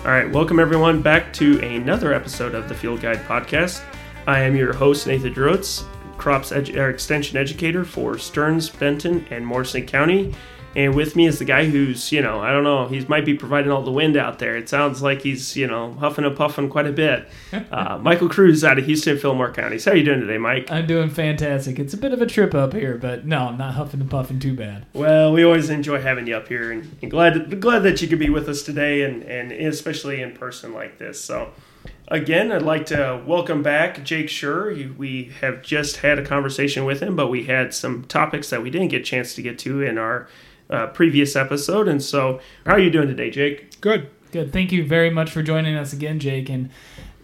All right, welcome everyone back to another episode of the Field Guide Podcast. I am your host, Nathan Drotz, Crops Extension Educator for Stearns, Benton, and Morrison County. And with me is the guy who's, I don't know, he might be providing all the wind out there. It sounds like he's, huffing and puffing quite a bit. Michael Cruz out of Houston, Fillmore County. So how are you doing today, Mike? I'm doing fantastic. It's a bit of a trip up here, but no, I'm not huffing and puffing too bad. Well, we always enjoy having you up here, and glad that you could be with us today, and especially in person like this. So, again, I'd like to welcome back Jake Scherer. We have just had a conversation with him, but we had some topics that we didn't get a chance to get to in our previous episode. And so, how are you doing today, Jake? Good. Thank you very much for joining us again, Jake. And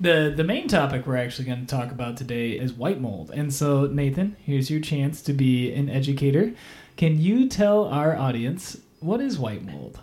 the main topic we're actually going to talk about today is white mold. And so, Nathan, here's your chance to be an educator. Can you tell our audience, what is white mold?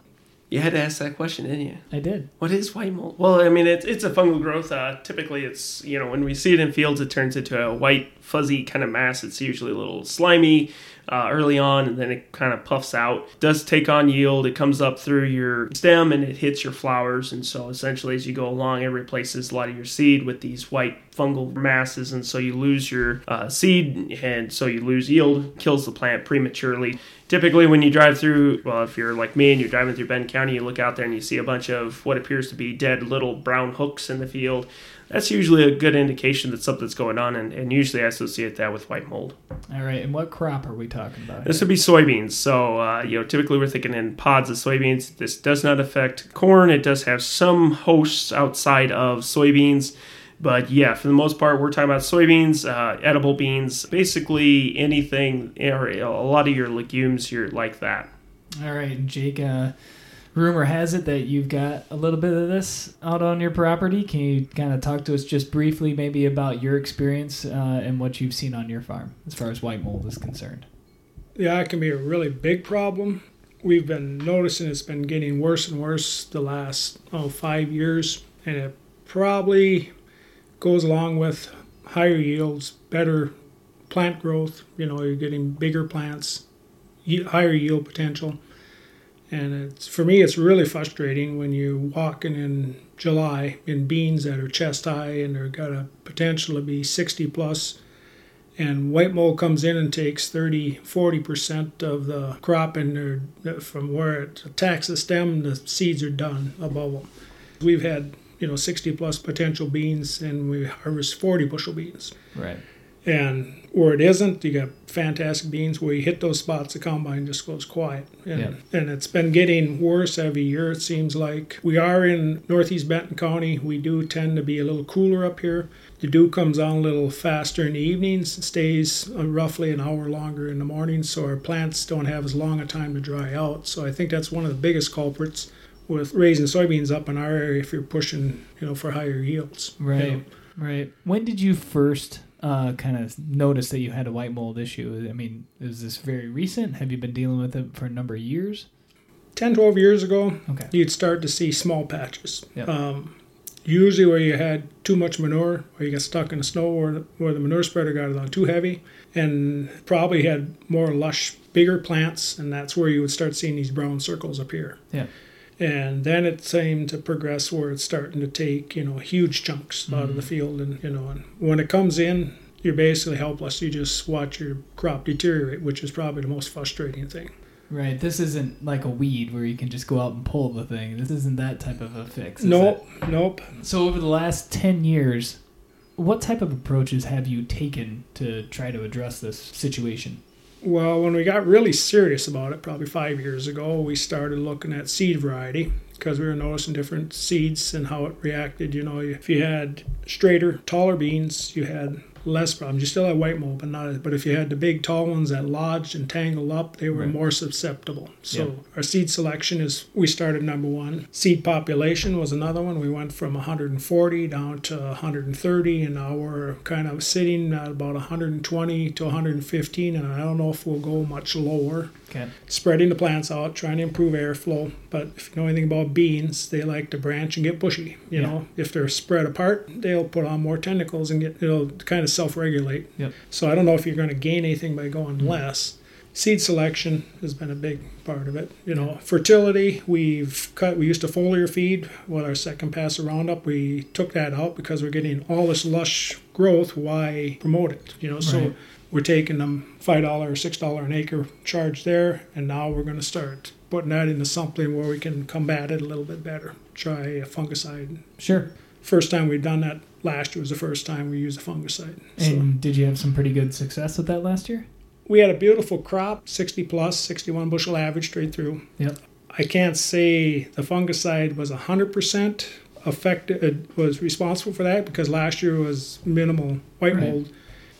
You had to ask that question, didn't you? I did. What is white mold? Well, I mean, it's a fungal growth. Typically, it's, when we see it in fields, it turns into a white, fuzzy kind of mass. It's usually a little slimy early on, and then it kind of puffs out. It does take on yield. It comes up through your stem, and it hits your flowers. And so, essentially, as you go along, it replaces a lot of your seed with these white fungal masses. And so, you lose your seed, and so you lose yield. Kills the plant prematurely. Typically, when you drive through, well, if you're like me and you're driving through Bend County, you look out there and you see a bunch of what appears to be dead little brown hooks in the field. That's usually a good indication that something's going on, and usually I associate that with white mold. All right, and what crop are we talking about here? This would be soybeans. So, typically we're thinking in pods of soybeans. This does not affect corn. It does have some hosts outside of soybeans. But yeah, for the most part, we're talking about soybeans, edible beans, basically anything, or a lot of your legumes, you're like that. All right, Jake, rumor has it that you've got a little bit of this out on your property. Can you kind of talk to us just briefly maybe about your experience and what you've seen on your farm as far as white mold is concerned? Yeah, it can be a really big problem. We've been noticing it's been getting worse and worse the last 5 years, and it probably goes along with higher yields, better plant growth. You're getting bigger plants, higher yield potential. And for me, it's really frustrating when you're walking in July in beans that are chest high and they've got a potential to be 60 plus. And white mold comes in and takes 30-40% of the crop, and from where it attacks the stem, the seeds are done above them. We've had 60-plus potential beans, and we harvest 40-bushel beans. Right. And where it isn't, you got fantastic beans. Where you hit those spots, the combine just goes quiet. And it's been getting worse every year, it seems like. We are in Northeast Benton County. We do tend to be a little cooler up here. The dew comes on a little faster in the evenings. It stays roughly an hour longer in the morning, so our plants don't have as long a time to dry out. So I think that's one of the biggest culprits with raising soybeans up in our area if you're pushing, for higher yields. Right, right. When did you first kind of notice that you had a white mold issue? I mean, is this very recent? Have you been dealing with it for a number of years? 10, 12 years ago, okay, You'd start to see small patches. Yep. Usually where you had too much manure, or you got stuck in the snow, or where the manure spreader got it on too heavy, and probably had more lush, bigger plants, and that's where you would start seeing these brown circles up here. Yeah. And then it seemed to progress where it's starting to take, huge chunks out of the field. And, and when it comes in, you're basically helpless. You just watch your crop deteriorate, which is probably the most frustrating thing. Right. This isn't like a weed where you can just go out and pull the thing. This isn't that type of a fix. Nope. So over the last 10 years, what type of approaches have you taken to try to address this situation? Well, when we got really serious about it, probably 5 years ago, we started looking at seed variety because we were noticing different seeds and how it reacted. If you had straighter, taller beans, you had less problems. You still had white mold, but if you had the big, tall ones that lodged and tangled up, they were more susceptible. So Our seed selection we started number one. Seed population was another one. We went from 140 down to 130, and now we're kind of sitting at about 120 to 115, and I don't know if we'll go much lower. Okay. Spreading the plants out, trying to improve airflow. But if you know anything about beans, they like to branch and get bushy. If they're spread apart, they'll put on more tentacles and it'll kind of self-regulate. Yep. So I don't know if you're going to gain anything by going less. Seed selection has been a big part of it. You know, fertility, we used to foliar feed with our second pass of Roundup. We took that out because we're getting all this lush growth. Why promote it? You know, right. So we're taking them $5 or $6 an acre charge there, and now we're going to start putting that into something where we can combat it a little bit better. Try a fungicide. Sure. First time we've done that last year was the first time we used a fungicide. And so, did you have some pretty good success with that last year? We had a beautiful crop, 60 plus, 61 bushel average straight through. Yep. I can't say the fungicide was 100% effective, it was responsible for that, because last year was minimal white mold.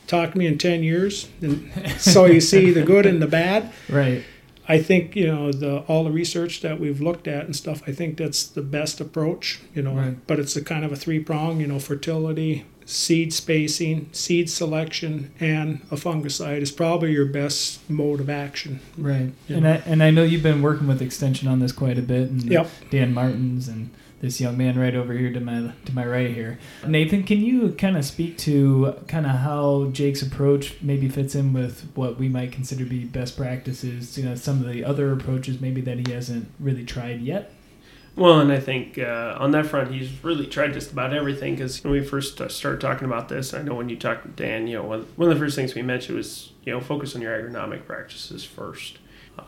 Talked me in 10 years. And so you see the good and the bad. Right. I think, you know, all the research that we've looked at and stuff, I think that's the best approach, you know, but it's a kind of a three-prong, you know, fertility, seed spacing, seed selection, and a fungicide is probably your best mode of action. Right. You know? And I know you've been working with Extension on this quite a bit, and yep. Dan Martins and this young man right over here to my right here. Nathan, can you kind of speak to kind of how Jake's approach maybe fits in with what we might consider to be best practices, you know, some of the other approaches maybe that he hasn't really tried yet? Well, and I think on that front, he's really tried just about everything, because when we first started talking about this, I know when you talked to Dan, you know, one of the first things we mentioned was, you know, focus on your agronomic practices first.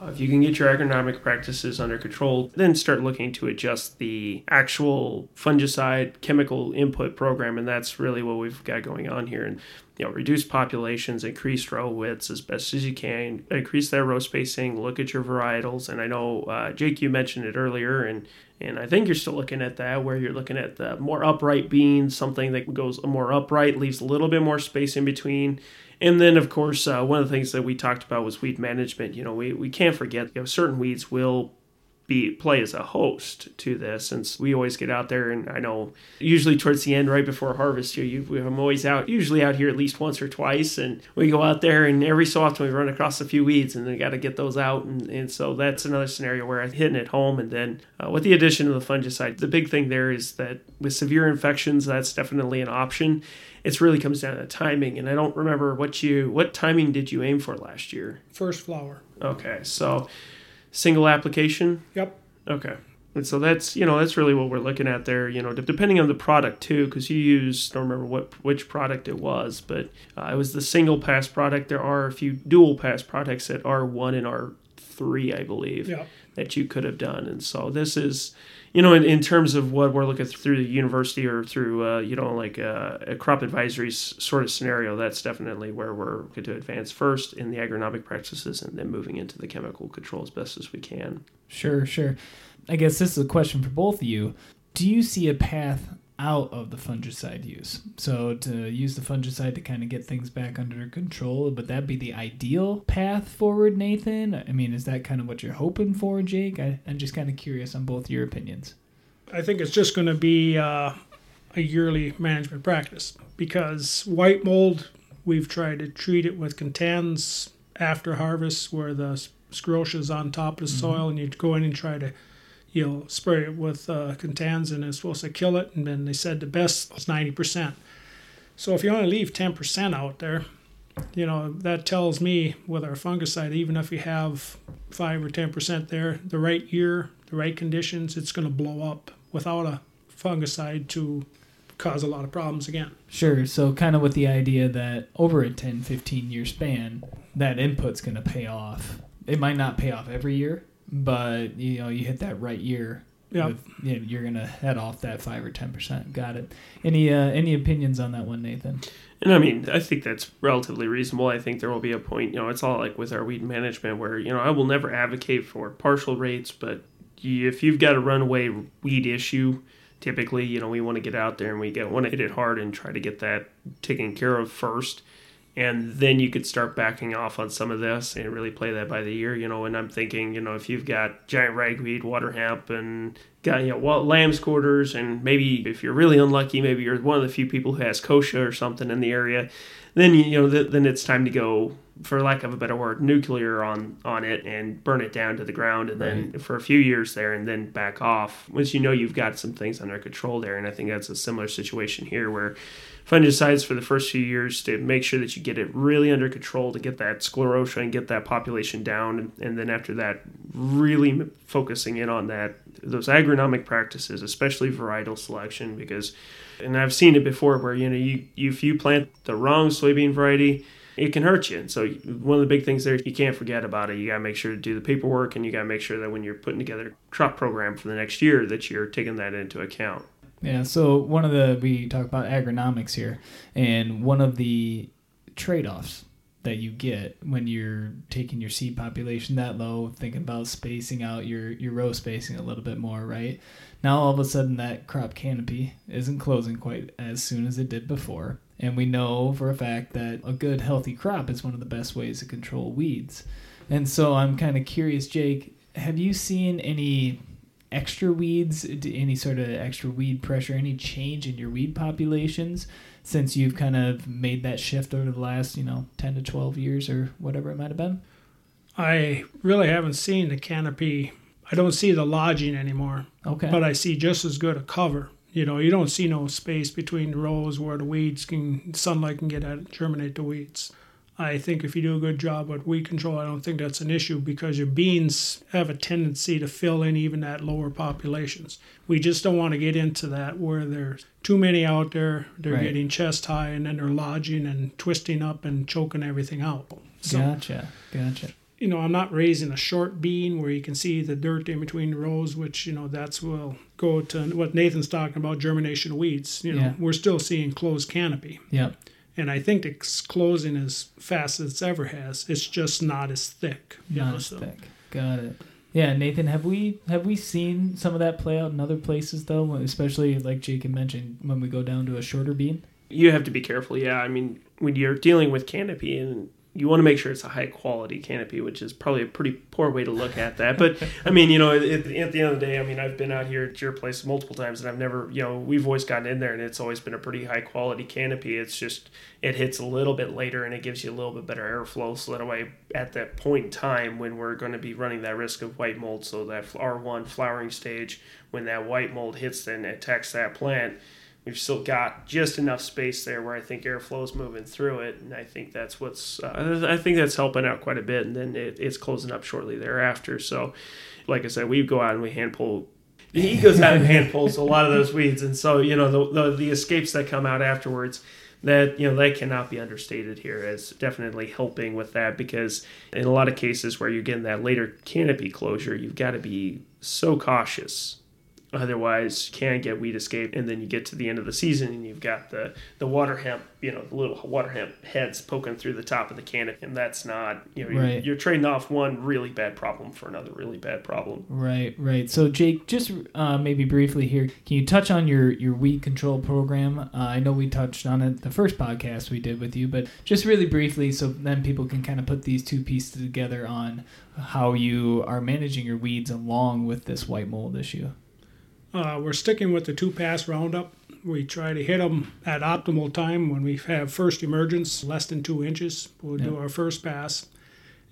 If you can get your agronomic practices under control, then start looking to adjust the actual fungicide chemical input program, and that's really what we've got going on here. And, you know, reduce populations, increase row widths as best as you can, increase their row spacing, look at your varietals. And I know, Jake, you mentioned it earlier, and I think you're still looking at that, where you're looking at the more upright beans, something that goes more upright, leaves a little bit more space in between. And then, of course, one of the things that we talked about was weed management. You know, we can't forget, you know, certain weeds will play as a host to this, since we always get out there, and I know usually towards the end, right before harvest, I'm always out, usually out here at least once or twice, and we go out there, and every so often we run across a few weeds, and then got to get those out, and so that's another scenario where I'm hitting it home. And then with the addition of the fungicide, the big thing there is that with severe infections, that's definitely an option. It really comes down to timing, and I don't remember what timing did you aim for last year? First flower. Okay, so single application? Yep. Okay. And so that's, you know, that's really what we're looking at there, you know, depending on the product too, because you used, I don't remember which product it was, but it was the single pass product. There are a few dual pass products at R1 and R3, I believe, yep, that you could have done. And so this is, you know, in terms of what we're looking through the university or through, you know, like a crop advisory sort of scenario, that's definitely where we're going to advance first in the agronomic practices, and then moving into the chemical control as best as we can. Sure, sure. I guess this is a question for both of you. Do you see a path out of the fungicide use? So to use the fungicide to kind of get things back under control, would that be the ideal path forward, Nathan? I mean, is that kind of what you're hoping for, Jake? I'm just kind of curious on both your opinions. I think it's just going to be a yearly management practice, because white mold, we've tried to treat it with Contans after harvest, where the scrotia is on top of the soil, and you go in and try to, you know, spray it with Contans, and it's supposed to kill it, and then they said the best is 90%. So if you only leave 10% out there, you know, that tells me with our fungicide, even if you have 5 or 10% there, the right year, the right conditions, it's going to blow up without a fungicide to cause a lot of problems again. Sure, so kind of with the idea that over a 10, 15-year span, that input's going to pay off. It might not pay off every year, but, you know, you hit that right year, yep, with, you know, you're going to head off that 5 or 10%. Got it. Any opinions on that one, Nathan? And, I mean, I think that's relatively reasonable. I think there will be a point, you know, it's all like with our weed management where, you know, I will never advocate for partial rates, but if you've got a runaway weed issue, typically, you know, we want to get out there and want to hit it hard and try to get that taken care of first. And then you could start backing off on some of this and really play that by the ear, you know. And I'm thinking, you know, if you've got giant ragweed, water hemp, and got, you know, lamb's quarters, and maybe if you're really unlucky, maybe you're one of the few people who has kochia or something in the area, then, you know, then it's time to go for lack of a better word, nuclear on it and burn it down to the ground, and right. then for a few years there and then back off once you know you've got some things under control there. And I think that's a similar situation here where fungicides for the first few years to make sure that you get it really under control to get that sclerotia and get that population down. And then after that, really focusing in on that, those agronomic practices, especially varietal selection, because, and I've seen it before where, you know, if you plant the wrong soybean variety, it can hurt you. And so one of the big things there, you can't forget about it. You got to make sure to do the paperwork, and you got to make sure that when you're putting together a crop program for the next year that you're taking that into account. Yeah, so we talk about agronomics here, and one of the trade-offs that you get when you're taking your seed population that low, thinking about spacing out your row spacing a little bit more, right? Now all of a sudden that crop canopy isn't closing quite as soon as it did before, and we know for a fact that a good healthy crop is one of the best ways to control weeds. And so I'm kind of curious, Jake, have you seen any extra weeds, any sort of extra weed pressure, any change in your weed populations since you've kind of made that shift over the last, 10 to 12 years or whatever it might have been? I really haven't seen the canopy. I don't see the lodging anymore. Okay. But I see just as good a cover. You don't see no space between the rows where sunlight can get at, germinate the weeds. I think if you do a good job with weed control, I don't think that's an issue because your beans have a tendency to fill in even at lower populations. We just don't want to get into that where there's too many out there. They're right. getting chest high, and then they're lodging and twisting up and choking everything out. So, gotcha. I'm not raising a short bean where you can see the dirt in between the rows, which, that's will go to what Nathan's talking about, germination of weeds. We're still seeing closed canopy. Yep. And I think it's closing as fast as it's ever has. It's just not as thick. Thick. Got it. Yeah, Nathan, have we seen some of that play out in other places, though? Especially, like Jake had mentioned, when we go down to a shorter bean? You have to be careful, yeah. I mean, when you're dealing with canopy, and you want to make sure it's a high-quality canopy, which is probably a pretty poor way to look at that. But, I mean, at the end of the day, I mean, I've been out here at your place multiple times, and I've never, we've always gotten in there, and it's always been a pretty high-quality canopy. It's just, it hits a little bit later, and it gives you a little bit better airflow, so that way, at that point in time when we're going to be running that risk of white mold, so that R1 flowering stage, when that white mold hits and attacks that plant, we've still got just enough space there where I think airflow is moving through it, and I think that's what's helping out quite a bit. And then it's closing up shortly thereafter. So, like I said, we go out and we hand pull. He goes out and hand pulls a lot of those weeds, and so the escapes that come out afterwards, that that cannot be understated here as definitely helping with that, because in a lot of cases where you're getting that later canopy closure, you've got to be so cautious. Otherwise, you can get weed escape, and then you get to the end of the season, and you've got the water hemp, the little water hemp heads poking through the top of the canopy, and that's not, right. You're trading off one really bad problem for another really bad problem. Right. So, Jake, just maybe briefly here, can you touch on your weed control program? I know we touched on it the first podcast we did with you, but just really briefly so then people can kind of put these two pieces together on how you are managing your weeds along with this white mold issue. We're sticking with the two-pass roundup. We try to hit them at optimal time when we have first emergence, less than 2 inches. We'll do our first pass.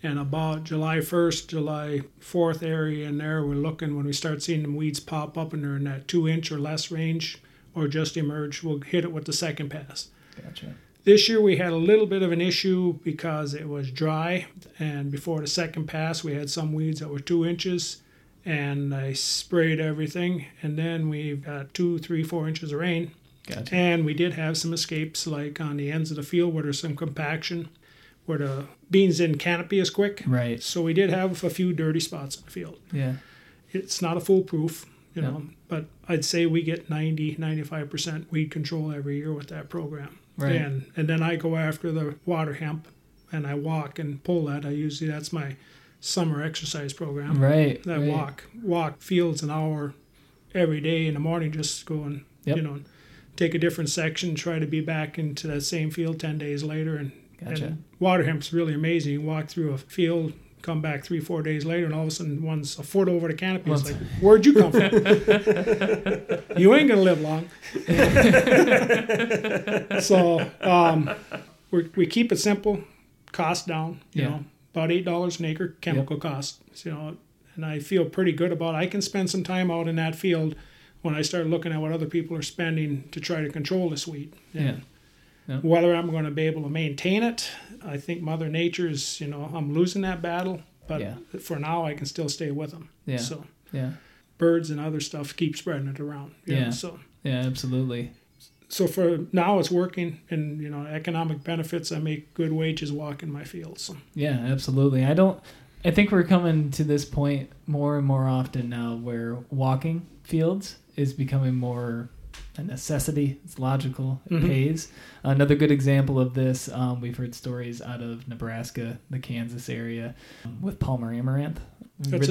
And about July 1st, July 4th area in there, we're looking when we start seeing them weeds pop up and they're in that 2-inch or less range or just emerge, we'll hit it with the second pass. Gotcha. This year we had a little bit of an issue because it was dry. And before the second pass, we had some weeds that were 2 inches. And I sprayed everything, and then we got 2, 3, 4 inches of rain. Gotcha. And we did have some escapes, like on the ends of the field where there's some compaction, where the beans didn't canopy as quick. Right. So we did have a few dirty spots in the field. Yeah. It's not a foolproof, but I'd say we get 90, 95% weed control every year with that program. Right. And then I go after the water hemp, and I walk and pull that. That's my summer exercise program. Right. That right. Walk fields an hour every day in the morning, just go and, take a different section, try to be back into that same field 10 days later. And, gotcha. And water hemp's really amazing. You walk through a field, come back 3-4 days later, and all of a sudden one's a foot over the canopy. It's like, where'd you come from? You ain't going to live long. So we keep it simple. cost down, you know, about $8 an acre chemical cost, you know, and I feel pretty good about it. I can spend some time out in that field when I start looking at what other people are spending to try to control this weed. Yeah. Whether I'm going to be able to maintain it, I think Mother Nature is, you know, I'm losing that battle, but for now I can still stay with them. Yeah. So birds and other stuff keep spreading it around. You know, so. Yeah, absolutely. So for now it's working, and, you know, economic benefits, I make good wages walking my fields. So. Yeah, absolutely. I think we're coming to this point more and more often now where walking fields is becoming more a necessity. It's logical. It pays. Another good example of this, we've heard stories out of Nebraska, the Kansas area, with Palmer Amaranth. That's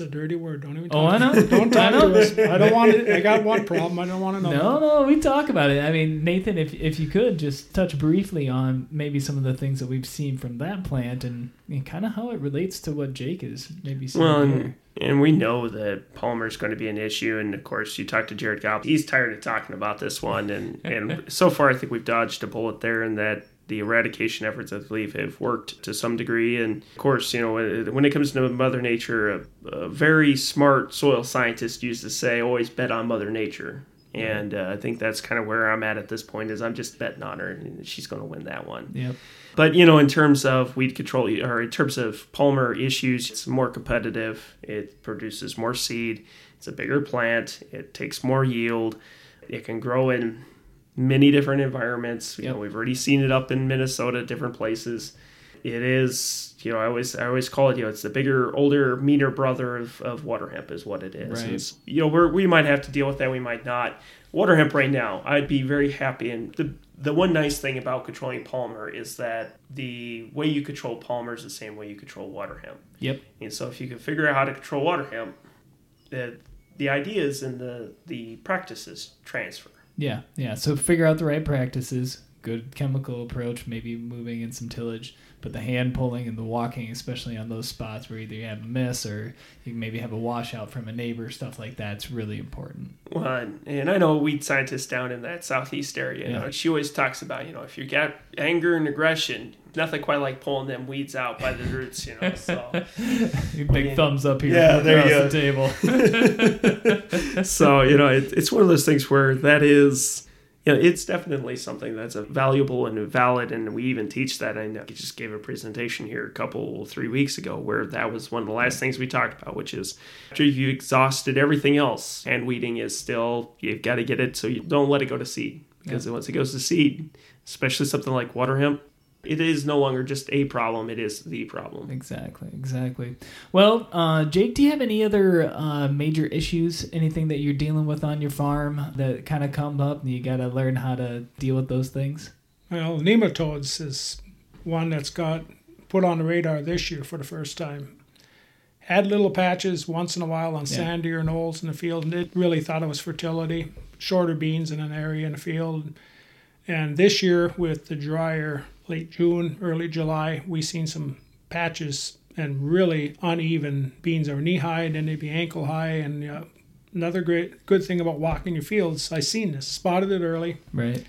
a dirty word. Don't even talk about it. Don't talk to us. I don't want it. I got one problem. I don't want another. No, we talk about it. I mean, Nathan, if you could just touch briefly on maybe some of the things that we've seen from that plant and kind of how it relates to what Jake is maybe seeing. Well, and we know that Palmer's going to be an issue. And, of course, you talked to Jared Goble. He's tired of talking about this one. And so far, I think we've dodged a bullet there in that the eradication efforts, I believe, have worked to some degree. And, of course, you know, when it comes to Mother Nature, a very smart soil scientist used to say, always bet on Mother Nature. And I think that's kind of where I'm at this point, is I'm just betting on her, and she's going to win that one. Yep. But, you know, in terms of weed control, or in terms of Palmer issues, it's more competitive. It produces more seed. It's a bigger plant. It takes more yield. It can grow in many different environments. You know, we've already seen it up in Minnesota, different places. It is, you know, I always call it, you know, it's the bigger, older, meaner brother of water hemp is what it is. Right. It's, you know, we might have to deal with that. We might not. Water hemp right now, I'd be very happy. And the one nice thing about controlling Palmer is that the way you control Palmer is the same way you control water hemp. Yep. And so if you can figure out how to control water hemp, the ideas and the practices transfer. Yeah. So figure out the right practices, good chemical approach, maybe moving in some tillage, but the hand pulling and the walking, especially on those spots where either you have a miss or you maybe have a washout from a neighbor, stuff like that, it's really important. Well, and I know a weed scientist down in that southeast area, you know, she always talks about, you know, if you got anger and aggression, nothing quite like pulling them weeds out by the roots, you know. So big thumbs up here. Yeah, there you go. The table. So, you know, it's one of those things where that is, you know, it's definitely something that's a valuable and valid, and we even teach that. I know I just gave a presentation here 3 weeks ago where that was one of the last things we talked about, which is after you've exhausted everything else, hand weeding is still, you've got to get it so you don't let it go to seed, because once it goes to seed, especially something like water hemp, it is no longer just a problem. It is the problem. Exactly. Well, Jake, do you have any other major issues, anything that you're dealing with on your farm that kind of come up and you got to learn how to deal with those things? Well, nematodes is one that's got put on the radar this year for the first time. Had little patches once in a while on sand deer and holes in the field, and it really thought it was fertility, shorter beans in an area in the field. And this year with the drier late June, early July, we seen some patches and really uneven beans are knee high, then they'd be ankle high. And another good thing about walking your fields, I seen this, spotted it early. Right.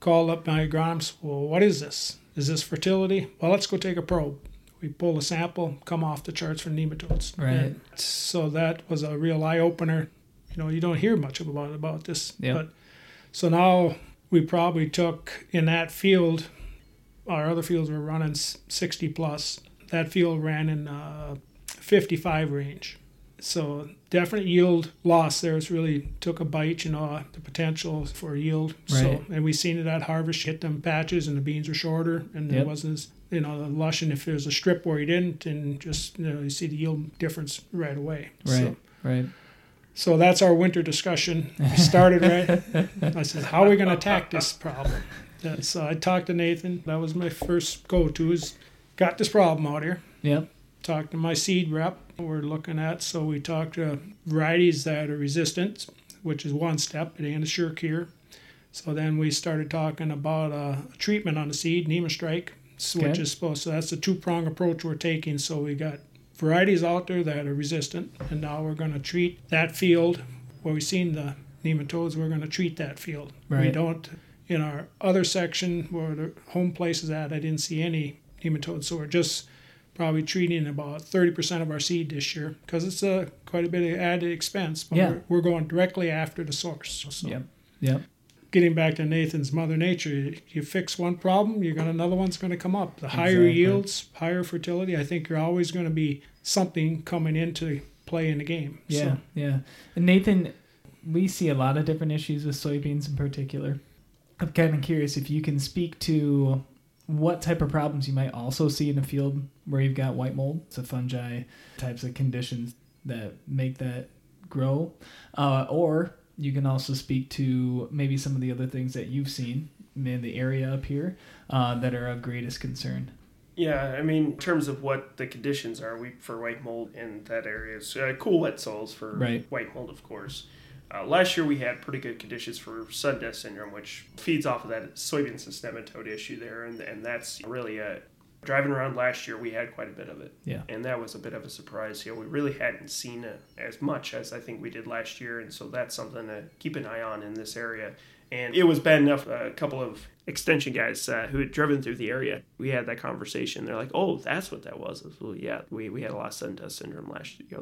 Called up my agronomist. Well, what is this? Is this fertility? Well, let's go take a probe. We pull a sample, come off the charts for nematodes. Right. And so that was a real eye opener. You know, you don't hear much about this. Yep. But so now we probably took in that field. Our other fields were running 60 plus. That field ran in 55 range. So definite yield loss there. It's really took a bite, you know, the potential for yield. Right. So, and we seen it at harvest, hit them patches and the beans were shorter and there wasn't as, you know, lush. And if there's a strip where you didn't, and just, you know, you see the yield difference right away. Right. So that's our winter discussion. We started right. I said, how are we going to attack this problem? So I talked to Nathan. That was my first go-to, is got this problem out here. Yep. Talked to my seed rep we're looking at. So we talked to varieties that are resistant, which is one step. It ain't a sure cure. So then we started talking about a treatment on the seed, NemaStrike, which is supposed to. So that's the two-prong approach we're taking. So we got varieties out there that are resistant, and now we're going to treat that field where we've seen the nematodes. We're going to treat that field. Right. We don't. In our other section where the home place is at, I didn't see any nematodes. So we're just probably treating about 30% of our seed this year because it's quite a bit of added expense. But we're going directly after the source. So. Yep. Getting back to Nathan's Mother Nature, you fix one problem, you got another one's going to come up. The higher yields, higher fertility, I think you're always going to be something coming into play in the game. And Nathan, we see a lot of different issues with soybeans in particular. I'm kind of curious if you can speak to what type of problems you might also see in a field where you've got white mold, so fungi types of conditions that make that grow, or you can also speak to maybe some of the other things that you've seen in the area up here that are of greatest concern. Yeah, I mean, in terms of what the conditions are for white mold in that area, it's cool wet soils for white mold, of course. Last year we had pretty good conditions for sudden death syndrome, which feeds off of that soybean cyst nematode issue there, and that's really driving around last year, we had quite a bit of it. Yeah. And that was a bit of a surprise. You know, we really hadn't seen it as much as I think we did last year. And so that's something to keep an eye on in this area. And it was bad enough. A couple of extension guys who had driven through the area, we had that conversation. They're like, oh, that's what that was. Well, yeah, we had a lot of sudden death syndrome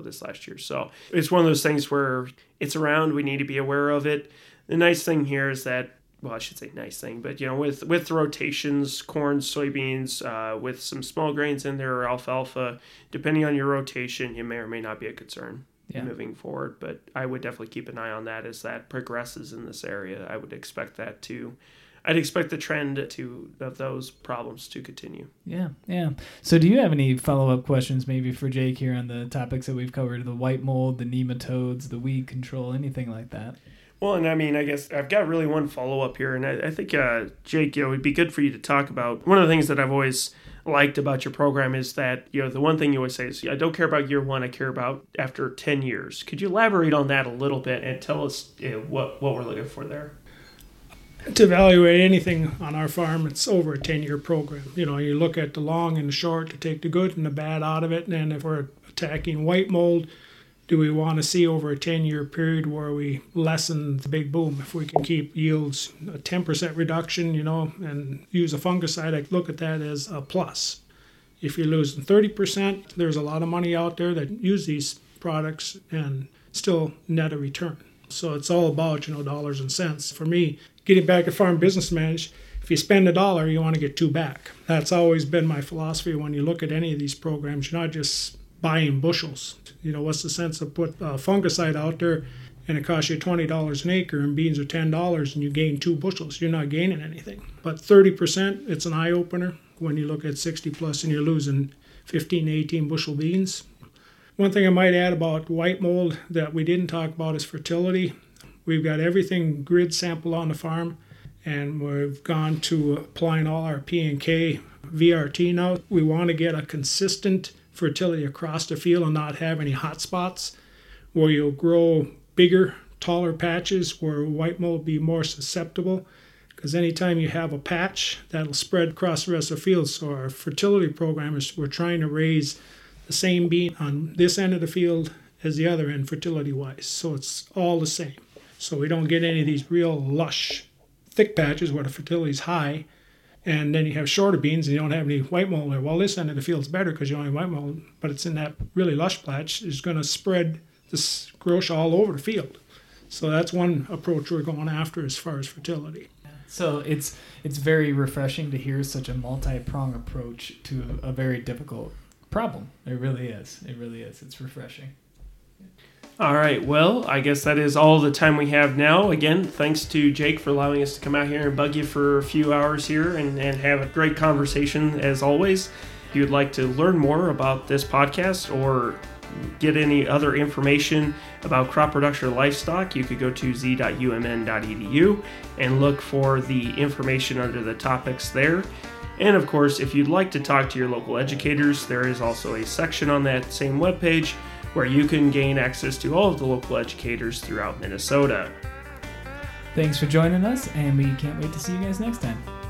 this last year. So it's one of those things where it's around. We need to be aware of it. The nice thing here is that, well, I should say nice thing, but, you know, with the rotations, corn, soybeans, with some small grains in there or alfalfa, depending on your rotation, you may or may not be a concern moving forward. But I would definitely keep an eye on that as that progresses in this area. I would expect that to... I'd expect the trend of those problems to continue. Yeah. So do you have any follow-up questions maybe for Jake here on the topics that we've covered, the white mold, the nematodes, the weed control, anything like that? Well, and I mean, I guess I've got really one follow-up here, and I think, Jake, you know, it would be good for you to talk about. One of the things that I've always liked about your program is that, you know, the one thing you always say is, I don't care about year one, I care about after 10 years. Could you elaborate on that a little bit and tell us what we're looking for there? To evaluate anything on our farm, it's over a 10-year program. You know, you look at the long and the short to take the good and the bad out of it, and then if we're attacking white mold, do we want to see over a 10-year period where we lessen the big boom? If we can keep yields a 10% reduction, you know, and use a fungicide, I look at that as a plus. If you're losing 30%, there's a lot of money out there that use these products and still net a return. So it's all about, you know, dollars and cents. For me, getting back to farm business management, if you spend $1, you want to get $2 back. That's always been my philosophy when you look at any of these programs. You're not just buying bushels. You know, what's the sense of put a fungicide out there and it costs you $20 an acre and beans are $10 and you gain 2 bushels? You're not gaining anything. But 30%, it's an eye-opener when you look at 60 plus and you're losing 15 to 18 bushel beans. One thing I might add about white mold that we didn't talk about is fertility. We've got everything grid sampled on the farm and we've gone to applying all our P&K VRT now. We want to get a consistent fertility across the field and not have any hot spots where you'll grow bigger, taller patches where white mold will be more susceptible, because anytime you have a patch, that'll spread across the rest of the field. So our fertility program is we're trying to raise the same bean on this end of the field as the other end fertility-wise. So it's all the same. So we don't get any of these real lush, thick patches where the fertility is high. And then you have shorter beans and you don't have any white mold there. Well, this end of the field's better because you don't have white mold, but it's in that really lush patch. It's going to spread this growth all over the field. So that's one approach we're going after as far as fertility. So it's very refreshing to hear such a multi-pronged approach to a very difficult problem. It really is. It's refreshing. All right, well, I guess that is all the time we have now. Again, thanks to Jake for allowing us to come out here and bug you for a few hours here and have a great conversation as always. If you'd like to learn more about this podcast or get any other information about crop production or livestock, you could go to z.umn.edu and look for the information under the topics there. And of course, if you'd like to talk to your local educators, there is also a section on that same webpage where you can gain access to all of the local educators throughout Minnesota. Thanks for joining us, and we can't wait to see you guys next time.